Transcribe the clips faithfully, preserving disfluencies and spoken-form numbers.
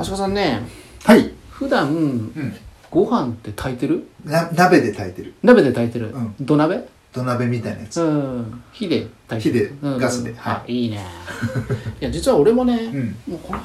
足利さんね、はい、普段、うん、ご飯って炊いてる？な鍋で炊いてる。鍋で炊いてる。うん、土鍋？土鍋みたいなやつ。うん、火で炊いてる。火で、ガスで。はい。いいね。いや実は俺もね、うん、もうこれ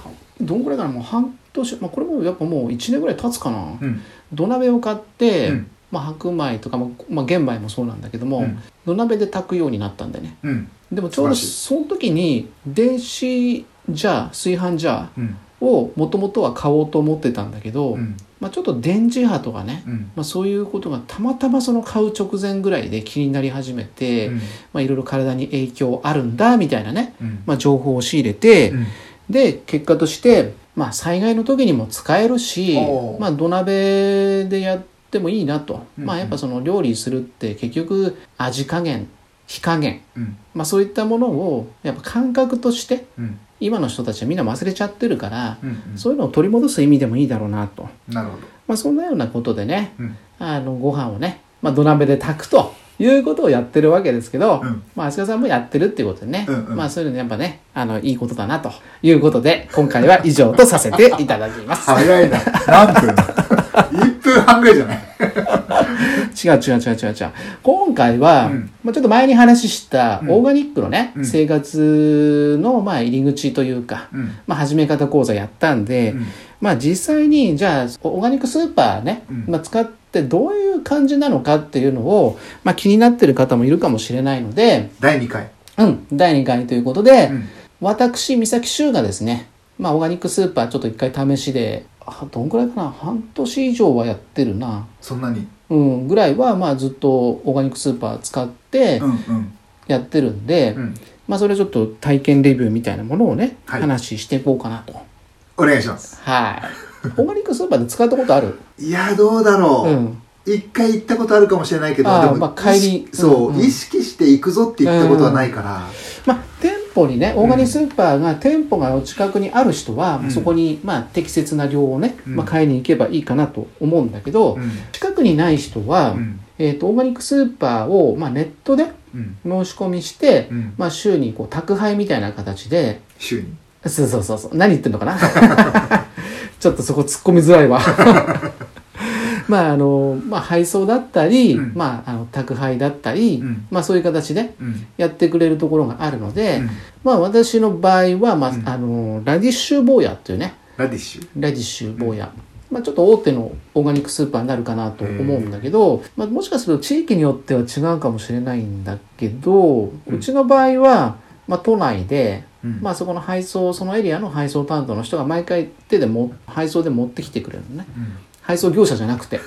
どんぐらいかな、もう半年、まあ、これもやっぱもういちねんぐらい経つかな。うん、土鍋を買って、うん、まあ、白米とか、まあ、玄米もそうなんだけども、うん、土鍋で炊くようになったんだよね。うん、でもちょうどその時に電子ジャー、炊飯ジャー、うんをもともとは買おうと思ってたんだけど、うん、まあ、ちょっと電磁波とかね、うん、まあ、そういうことがたまたまその買う直前ぐらいで気になり始めて、いろいろ体に影響あるんだみたいなね、うん、まあ、情報を仕入れて、うん、で結果として、まあ、災害の時にも使えるし、まあ、土鍋でやってもいいなと、うん、まあ、やっぱその料理するって結局味加減火加減、うん、まあ、そういったものをやっぱ感覚として、うん、今の人たちはみんな忘れちゃってるから、うんうん、そういうのを取り戻す意味でもいいだろうなと。なるほど。まあ、そんなようなことでね、うん、あのご飯をね、まあ、土鍋で炊くということをやってるわけですけど、うん、まあ足利さんもやってるっていうことでね、うんうん、まあそういうのやっぱね、あのいいことだなということで今回は以上とさせていただきます。早いな。何分？いっぷんはんぐらいじゃない？違う違う違う違う違う。今回は、うん、まあ、ちょっと前に話したオーガニックのね、うん、生活のまあ入り口というか、うん、まあ、始め方講座やったんで、うん、まあ、実際にじゃあオーガニックスーパーね、うん、まあ、使ってどういう感じなのかっていうのを、まあ、気になってる方もいるかもしれないのでだいにかい、うん、だいにかいということで、うん、私三崎修がですね、まあ、オーガニックスーパーちょっと一回試しでどんくらいかな、半年以上はやってるな。そんなに、うん、ぐらいはまあずっとオーガニックスーパー使ってやってるんで、うんうん、まあ、それちょっと体験レビューみたいなものをね、はい、話していこうかなと。お願いします。はい。オーガニックスーパーで使ったことある？いやどうだろう、うん、一回行ったことあるかもしれないけど、でも、まあ、帰り、そう、うんうん、意識して行くぞって言ったことはないから、うん、まあ、店舗にね、オーガニックスーパーが店舗がお近くにある人は、うん、そこに、まあ、適切な量をね、うん、まあ、買いに行けばいいかなと思うんだけど、うん、近くにない人は、うん、えーと、オーガニックスーパーを、まあ、ネットで申し込みして、うん、まあ、週にこう宅配みたいな形で、週に、そうそうそうそう、何言ってんのかな。ちょっとそこ突っ込みづらいわ。まああのまあ、配送だったり、うん、まあ、あの宅配だったり、うん、まあ、そういう形でやってくれるところがあるので、うん、まあ、私の場合は、まあ、うん、あのラディッシュ坊やっていうね、ラディッシュラディッシュ坊や、うん、まあ、ちょっと大手のオーガニックスーパーになるかなと思うんだけど、まあ、もしかすると地域によっては違うかもしれないんだけど、うちの場合は、まあ、都内で、うん、まあ、そこの配送、そのエリアの配送担当の人が毎回手でも配送で持ってきてくれるのね、うん、配送業者じゃなくて。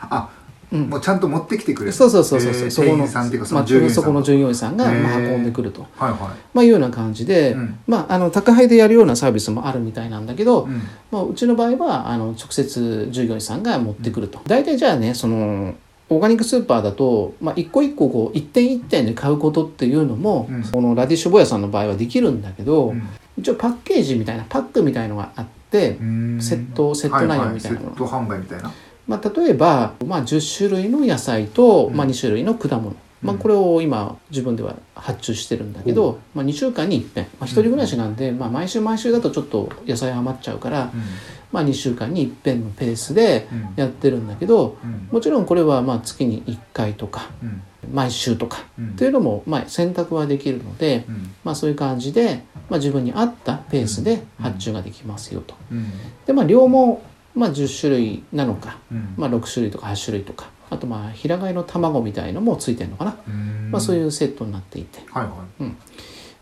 あ、うん、もうちゃんと持ってきてくれる。そうそうそうそう、えー、そこの、さんっていうか、その従業員さん、まあ、そこの従業員さんが、まあ、運んでくると、はいはい、まあ、いうような感じで、うん、まあ、あの宅配でやるようなサービスもあるみたいなんだけど、うん、まあ、うちの場合はあの直接従業員さんが持ってくると。大体、うん、じゃあね、そのオーガニックスーパーだと、まあ、一個一個こう一点一点で買うことっていうのも、うん、このラディッシュボヤさんの場合はできるんだけど、うん、一応パッケージみたいなパックみたいのがあって。でセットセット内容みたいなの、はいはい、セット販売みたいな、まあ、例えば、まあ、じゅっしゅるいの野菜と、うんまあ、にしゅるいの果物、うんまあ、これを今自分では発注してるんだけど、うんまあ、にしゅうかんにいっぺん、まあ、ひとり暮らしなんで、うんまあ、毎週毎週だとちょっと野菜余っちゃうから、うんまあ、にしゅうかんにいっぺんのペースでやってるんだけど、うん、もちろんこれはまあ月にいっかいとか、うん、毎週とか、うん、っていうのもまあ選択はできるので、うんまあ、そういう感じで、まあ、自分に合ったペースで発注ができますよと、うんうん、でまあ量もまあじゅっしゅるいなのか、うんまあ、ろくしゅるいとかはっしゅるいとか、あとまあ平飼いの卵みたいのもついてるのかな、うんまあ、そういうセットになっていて、はいはいうん、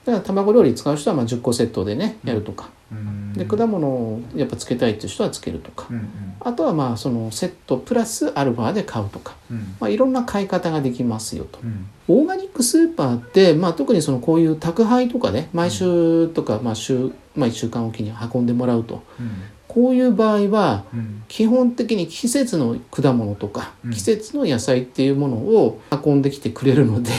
だから卵料理使う人はまあじゅっこセットでねやるとか、うんで果物をやっぱつけたいっていう人はつけるとか、うんうん、あとはまあそのセットプラスアルファで買うとか、うんまあ、いろんな買い方ができますよと、うん、オーガニックスーパーって、まあ、特にそのこういう宅配とかね毎週とか、まあ週まあ、いっしゅうかんおきに運んでもらうと、うん、こういう場合は基本的に季節の果物とか、うん、季節の野菜っていうものを運んできてくれるので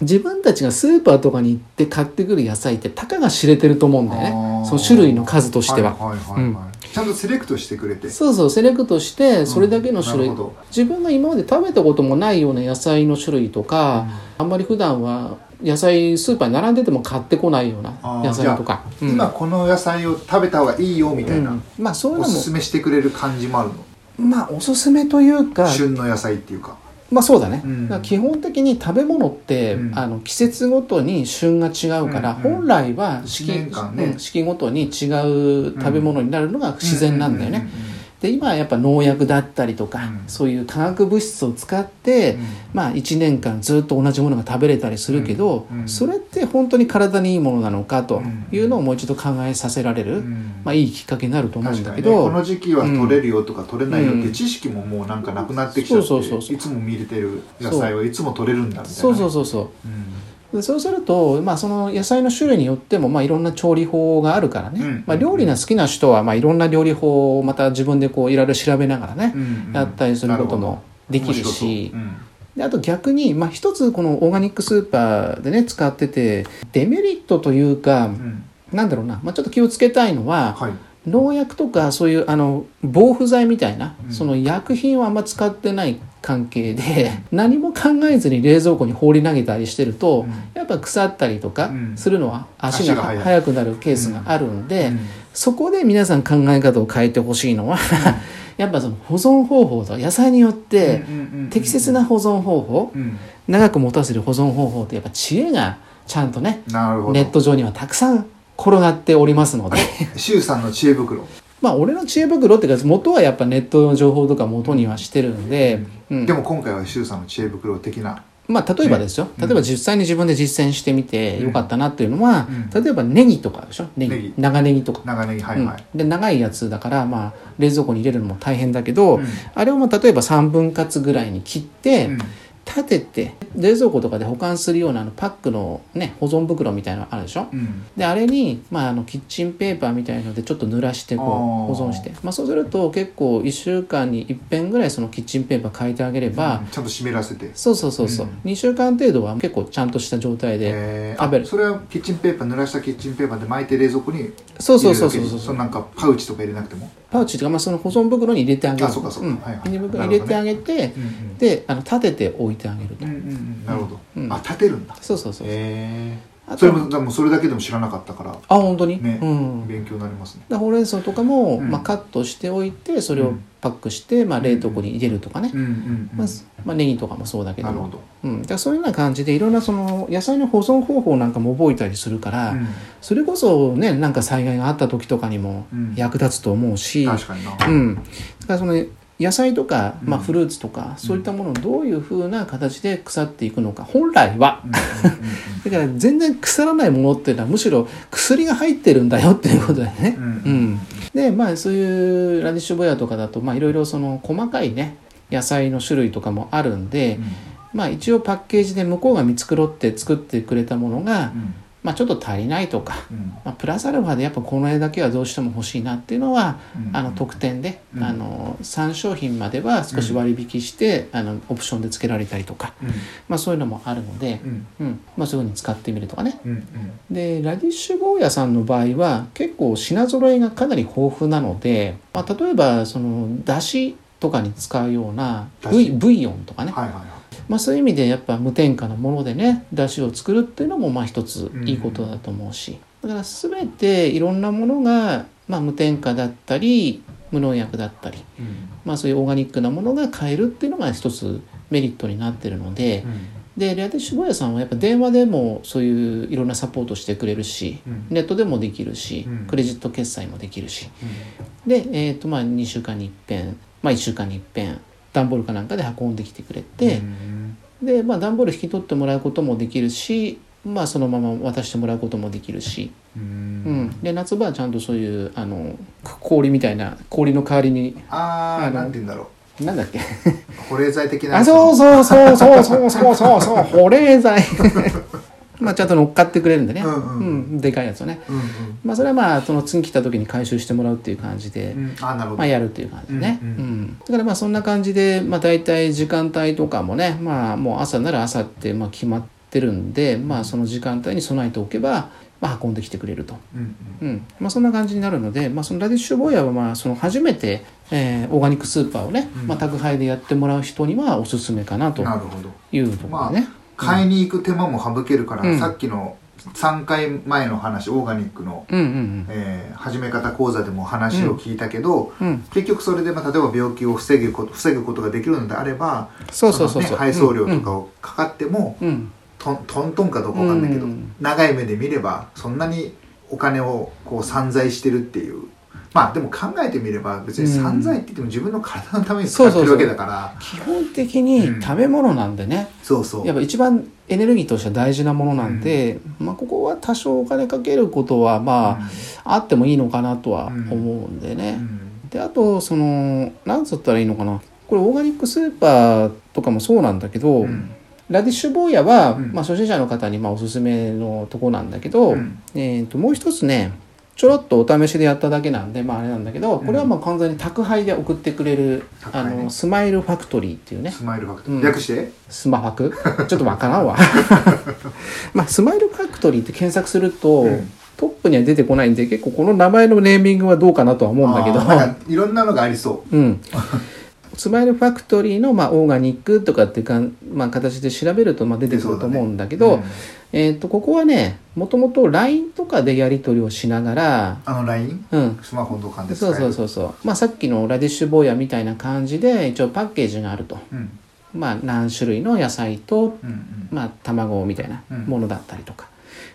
自分たちがスーパーとかに行って買ってくる野菜ってたかが知れてると思うんだよね、その種類の数としては、はいはいはいはい、うん、ちゃんとセレクトしてくれて、そうそうセレクトしてそれだけの種類、うん、自分が今まで食べたこともないような野菜の種類とか、うん、あんまり普段は野菜スーパーに並んでても買ってこないような野菜とか、うん、今この野菜を食べた方がいいよみたいな、うん、まあそういうのもおすすめしてくれる感じもあるの。まあおすすめというか旬の野菜っていうか、まあそうだね、うん、だから基本的に食べ物って、うん、あの季節ごとに旬が違うから、うんうん、本来は四季、ね、四季ごとに違う食べ物になるのが自然なんだよね。で今はやっぱ農薬だったりとか、うん、そういう化学物質を使って、うん、まあいちねんかんずっと同じものが食べれたりするけど、うんうん、それって本当に体にいいものなのかというのをもう一度考えさせられる、うん、まあいいきっかけになると思うんだけど、ね、この時期は取れるよとか取れないよって知識ももうなんかなくなってきちゃって、いつも見れてる野菜はいつも取れるんだみたいな、そうそうそうそう、うんそうすると、まあ、その野菜の種類によっても、まあ、いろんな調理法があるからね、うんうんうんまあ、料理が好きな人は、まあ、いろんな料理法をまた自分でこういろいろ調べながらね、うんうん、やったりすることもできるし、うん、であと逆に、まあ、一つこのオーガニックスーパーでね使っててデメリットというか、うん、なんだろうな、まあ、ちょっと気をつけたいのは、はい、農薬とかそういうあの防腐剤みたいな、うん、その薬品をあんま使ってない関係で何も考えずに冷蔵庫に放り投げたりしてると、うん、やっぱ腐ったりとかするのは足が速くなるケースがあるんで、うんうん、そこで皆さん考え方を変えてほしいのは、うん、やっぱその保存方法と野菜によって適切な保存方法、うんうんうんうん、長く持たせる保存方法ってやっぱ知恵がちゃんとねネット上にはたくさん転がっておりますので周さんの知恵袋、まあ俺の知恵袋っていうか元はやっぱネットの情報とか元にはしてるんで、うんうん、でも今回は周さんの知恵袋的な、まあ例えばですよ、ね、例えば実際に自分で実践してみてよかったなっていうのは、うん、例えばネギとかでしょ、ネギ、ネギ長ネギとか長ネギ、はいはい、うん、で長いやつだからまあ冷蔵庫に入れるのも大変だけど、うん、あれをまあ例えばさんぶん割ぐらいに切って、うん、立てて冷蔵庫とかで保管するようなあのパックの、ね、保存袋みたいなのあるでしょ、うん、であれに、まあ、あのキッチンペーパーみたいのでちょっと濡らしてこう保存して、まあ、そうすると結構いっしゅうかんにいっかいぐらいそのキッチンペーパー変えてあげれば、うん、ちゃんと湿らせて、そうそうそうそう、うん、にしゅうかん程度は結構ちゃんとした状態で食べる。それはキッチンペーパー濡らしたキッチンペーパーで巻いて冷蔵庫に入れるだけ、そうそうそうそうそうそう、なんかパウチとか入れなくても、パウチとか、まあ、その保存袋に入れてあげる、保存袋に入れてあげて、ね、であの立てて置いてあげると、うんうん、なるほど、うん、あ立てるんだ、そうそうそう、へえ、それもでもそれだけでも知らなかったから、あ本当に、ね、うん、勉強になりますね。だほうれん草とかも、うん、まあ、カットしておいてそれをパックして、うん、まあ、冷凍庫に入れるとかね、うんうんうん、まあまあ、ネギとかもそうだけど、なるほど、うん、だからそういうような感じでいろんなその野菜の保存方法なんかも覚えたりするから、うん、それこそねなんか災害があった時とかにも役立つと思うし、うん、確かにな、うん、だからその野菜とか、まあ、フルーツとか、うん、そういったものをどういう風な形で腐っていくのか、本来は、うんうんうんうん、だから全然腐らないものっていうのはむしろ薬が入ってるんだよっていうことだよね、うんうん、でまあそういうラディッシュボヤとかだといろいろその細かいね野菜の種類とかもあるんで、うん、まあ一応パッケージで向こうが見繕って作ってくれたものが、うんまあ、ちょっと足りないとか、うんまあ、プラスアルファでやっぱこの絵だけはどうしても欲しいなっていうのは、うん、あの特典で、うん、あのさん商品までは少し割引して、うん、あのオプションで付けられたりとか、うんまあ、そういうのもあるので、うんうんまあ、そういうふうに使ってみるとかね、うんうん、でラディッシュ坊やさんの場合は結構品揃えがかなり豊富なので、まあ、例えばそのだしとかに使うようなブイ、ブイヨンとかね、はいはいはい、まあ、そういう意味でやっぱ無添加のものでね出汁を作るっていうのもまあ一ついいことだと思うし、だから全ていろんなものがまあ無添加だったり無農薬だったり、まあそういうオーガニックなものが買えるっていうのが一つメリットになってるので、でラディッシュ坊やさんはやっぱ電話でもそういういろんなサポートしてくれるし、ネットでもできるし、クレジット決済もできるし、でえとまあにしゅうかんにいっぺん、まあいっしゅうかんにいっぺん段ボールかなんかで運んできてくれて、で、まあ、段ボール引き取ってもらうこともできるし、まあ、そのまま渡してもらうこともできるし、うん、うん、で夏場はちゃんとそういうあの氷みたいな氷の代わりにああなんて言うんだろうなんだっけ保冷剤的なあそうそうそうそうそうそうそうそう保冷剤まあちゃんと乗っかってくれるんでね、うんうんうん、でかいやつをね、うんうん、まあそれはまあその次来た時に回収してもらうっていう感じで、うん、あなるほどまあやるっていう感じでね、うんうんうん、だからまあそんな感じでまあ大体時間帯とかもねまあもう朝なら朝ってまあ決まっててるんで、まあ、その時間帯に備えておけば、まあ、運んできてくれると、うんうんうんまあ、そんな感じになるので、まあ、そのラディッシュ坊やはまあその初めて、えー、オーガニックスーパーをね、うんまあ、宅配でやってもらう人にはおすすめかなというところね、まあ、買いに行く手間も省けるから、うん、さっきのさんかいまえの話オーガニックの、うんうんうんえー、始め方講座でも話を聞いたけど、うんうん、結局それで、まあ、例えば病気を防ぐこと、防ぐことができるのであればそうそうそうそう、そのね、配送料とかをかかっても、うんうんトントントンかどうかわかんないけど、うん、長い目で見ればそんなにお金をこう散財してるっていうまあでも考えてみれば別に散財って言っても自分の体のために使ってるわけだから、うん、そうそうそう基本的に食べ物なんでね、うん、そうそうやっぱ一番エネルギーとしては大事なものなんで、うんまあ、ここは多少お金かけることはまあ、うん、あってもいいのかなとは思うんでね、うんうん、であとその何つったらいいのかなこれオーガニックスーパーとかもそうなんだけど、うんラディッシュ坊やは、うんまあ、初心者の方にまあおすすめのとこなんだけど、うんえー、ともう一つねちょろっとお試しでやっただけなんで、まあ、あれなんだけどこれはまあ完全に宅配で送ってくれる、うんあのね、スマイルファクトリーっていうねスマイルファクトリー、うん、略してスマファクちょっとわからんわ、まあ、スマイルファクトリーって検索すると、うんトップには出てこないんで結構この名前のネーミングはどうかなとは思うんだけどなんかいろんなのがありそう、うんスマイルファクトリーの、まあ、オーガニックとかっていうか、まあ、形で調べると、まあ、出てくると思うんだけど、ねうん、えっと、ここはね、もともと ライン とかでやり取りをしながら、あの ライン？ うん。スマホ同感ですか？そうそうそうそう。まあ、さっきのラディッシュ坊やみたいな感じで、一応パッケージがあると。うん、まあ、何種類の野菜と、うんうん、まあ、卵みたいなものだったりとか。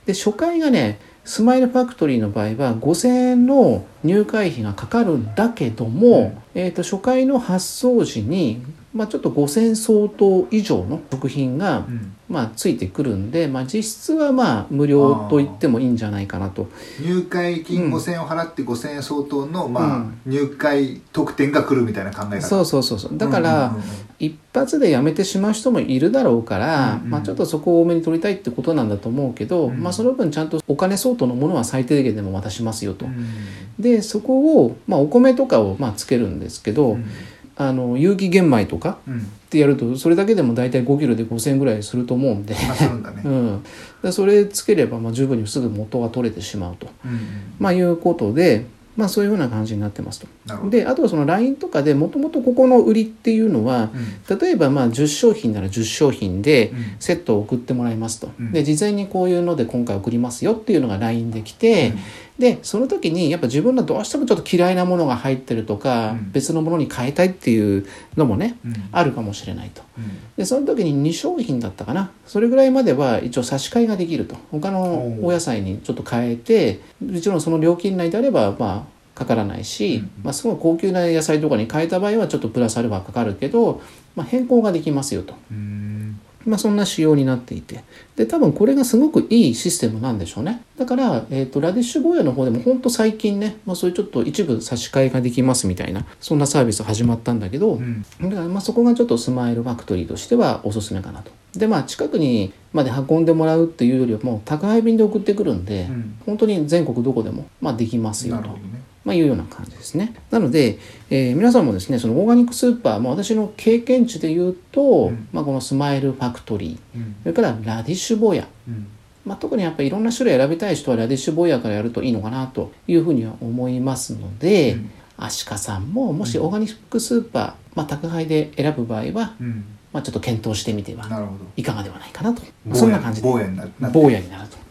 で、初回がね、スマイルファクトリーの場合はごせんえんの入会費がかかるんだけども、うんえー、と初回の発送時に、まあ、ちょっとごせんえん相当以上の食品が、うんまあ、ついてくるんで、まあ、実質はまあ無料と言ってもいいんじゃないかなと入会金ごせんえんを払ってごせんえん相当の、まあ、入会特典が来るみたいな考え方、うん、そうそうそうそうだから、うんうんうん、一発でやめてしまう人もいるだろうから、うんうんまあ、ちょっとそこを多めに取りたいってことなんだと思うけど、うんまあ、その分ちゃんとお金相当のものは最低限でも渡しますよと、うん、でそこを、まあ、お米とかをまあつけるんですけど、うん、あの有機玄米とかってやると、うん、それだけでも大体ごキロでごせんえんぐらいすると思うんで、まあ、そうだねうん、でそれつければまあ十分にすぐ元が取れてしまうと、うんまあ、いうことでまあそういうような感じになってますと。で、あとはその ライン とかでもともとここの売りっていうのは、うん、例えばまあじゅっしょうひんならじゅっしょうひんでセットを送ってもらいますと、うん、で事前にこういうので今回送りますよっていうのが ライン できて、うん、でその時にやっぱ自分がどうしてもちょっと嫌いなものが入ってるとか、うん、別のものに変えたいっていうのもね、うん、あるかもしれないと、うん、でその時ににしょうひんだったかなそれぐらいまでは一応差し替えができると他のお野菜にちょっと変えてもちろんその料金内であればまあかからないし、まあ、すごい高級な野菜とかに変えた場合はちょっとプラスアルファかかるけど、まあ、変更ができますよとうーん、まあ、そんな仕様になっていてで多分これがすごくいいシステムなんでしょうねだから、えーと、ラディッシュ坊やの方でも本当最近ね、まあ、そういうちょっと一部差し替えができますみたいなそんなサービス始まったんだけど、うん、だからまあそこがちょっとスマイルファクトリーとしてはおすすめかなとでまあ近くにまで運んでもらうっていうよりはもう宅配便で送ってくるんで、うん、本当に全国どこでも、まあ、できますよとまあ、いうような感じですね。なので、えー、皆さんもですね、そのオーガニックスーパー、まあ、私の経験値で言うと、うんまあ、このスマイルファクトリー、うん、それからラディッシュ坊や、うんまあ、特にやっぱりいろんな種類選びたい人はラディッシュ坊やからやるといいのかなというふうには思いますので、うん、アシカさんももしオーガニックスーパー、まあ、宅配で選ぶ場合は、うんまあ、ちょっと検討してみてはいかがではないかなと。そんな感じで坊やになると。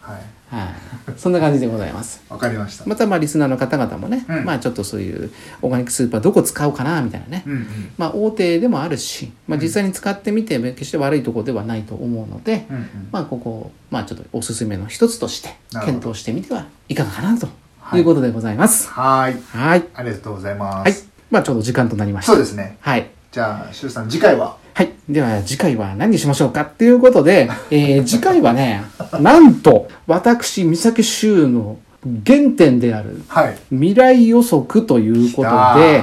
はいはい、そんな感じでございます。わかりました。またまあリスナーの方々もね、うん、まあちょっとそういうオーガニックスーパーどこ使おうかなみたいなね、うんうん、まあ大手でもあるし、まあ実際に使ってみて決して悪いところではないと思うので、うんうん、まあここをまあちょっとおすすめの一つとして検討してみてはいかがかなということでございます。はい。はい。ありがとうございます。はい。まあちょうど時間となりました。そうですね。はい。じゃあシュウさん次回は。はい。では次回は何にしましょうかっていうことで、えー、次回はね、なんと私三崎修の原点である、はい、未来予測ということで、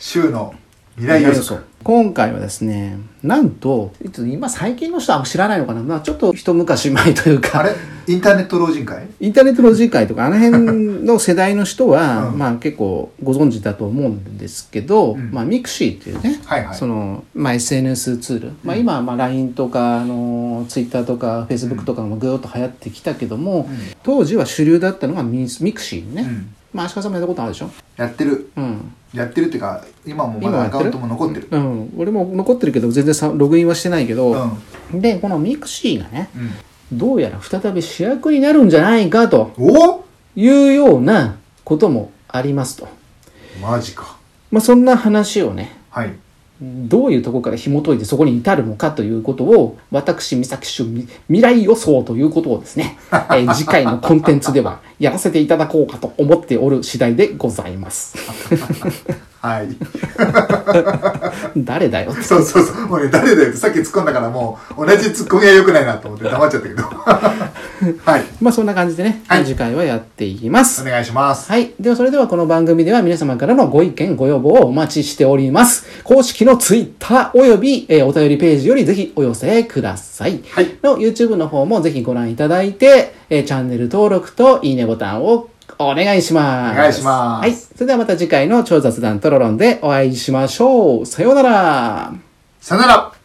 修の未来予測。今回はですね、なんと今最近の人は知らないのかな、まあ、ちょっと一昔前というか、あれインターネット老人会インターネット老人会とかあの辺の世代の人は、うん、まあ、結構ご存知だと思うんですけど、うん、まあ、ミクシーっていうね、はいはい、そのまあ、エスエヌエス ツール、うん、まあ、今はまあ ライン とかあの Twitter とか Facebook とかもぐーっと流行ってきたけども、うん、当時は主流だったのがミクシーね、うん、まあ、足利さんもやったことあるでしょ。やってる、うん、やってるっていうか今もまだアカウントも残ってる、うん、俺も残ってるけど全然さログインはしてないけど、うん、でこのミクシーがね、うん、どうやら再び主役になるんじゃないかというようなこともありますと。マジか。まあ、そんな話をね、はい、どういうとこから紐解いてそこに至るのかということを、私三崎修未来予想ということをですね、えー、次回のコンテンツではやらせていただこうかと思っておる次第でございますはい誰だよってそうそうそう、もうね、誰だよってさっき突っ込んだからもう同じ突っ込みは良くないなと思って黙っちゃったけどはい、まあそんな感じでね、はい、次回はやっていきます。お願いします、はい、ではそれではこの番組では皆様からのご意見ご要望をお待ちしております。公式のツイッターおよび、えー、お便りページよりぜひお寄せください、はい、の YouTube の方もぜひご覧いただいて、えー、チャンネル登録といいねボタンをお願いします。お願いします。はい。それではまた次回の超雑談トロロンでお会いしましょう。さようなら。さようなら。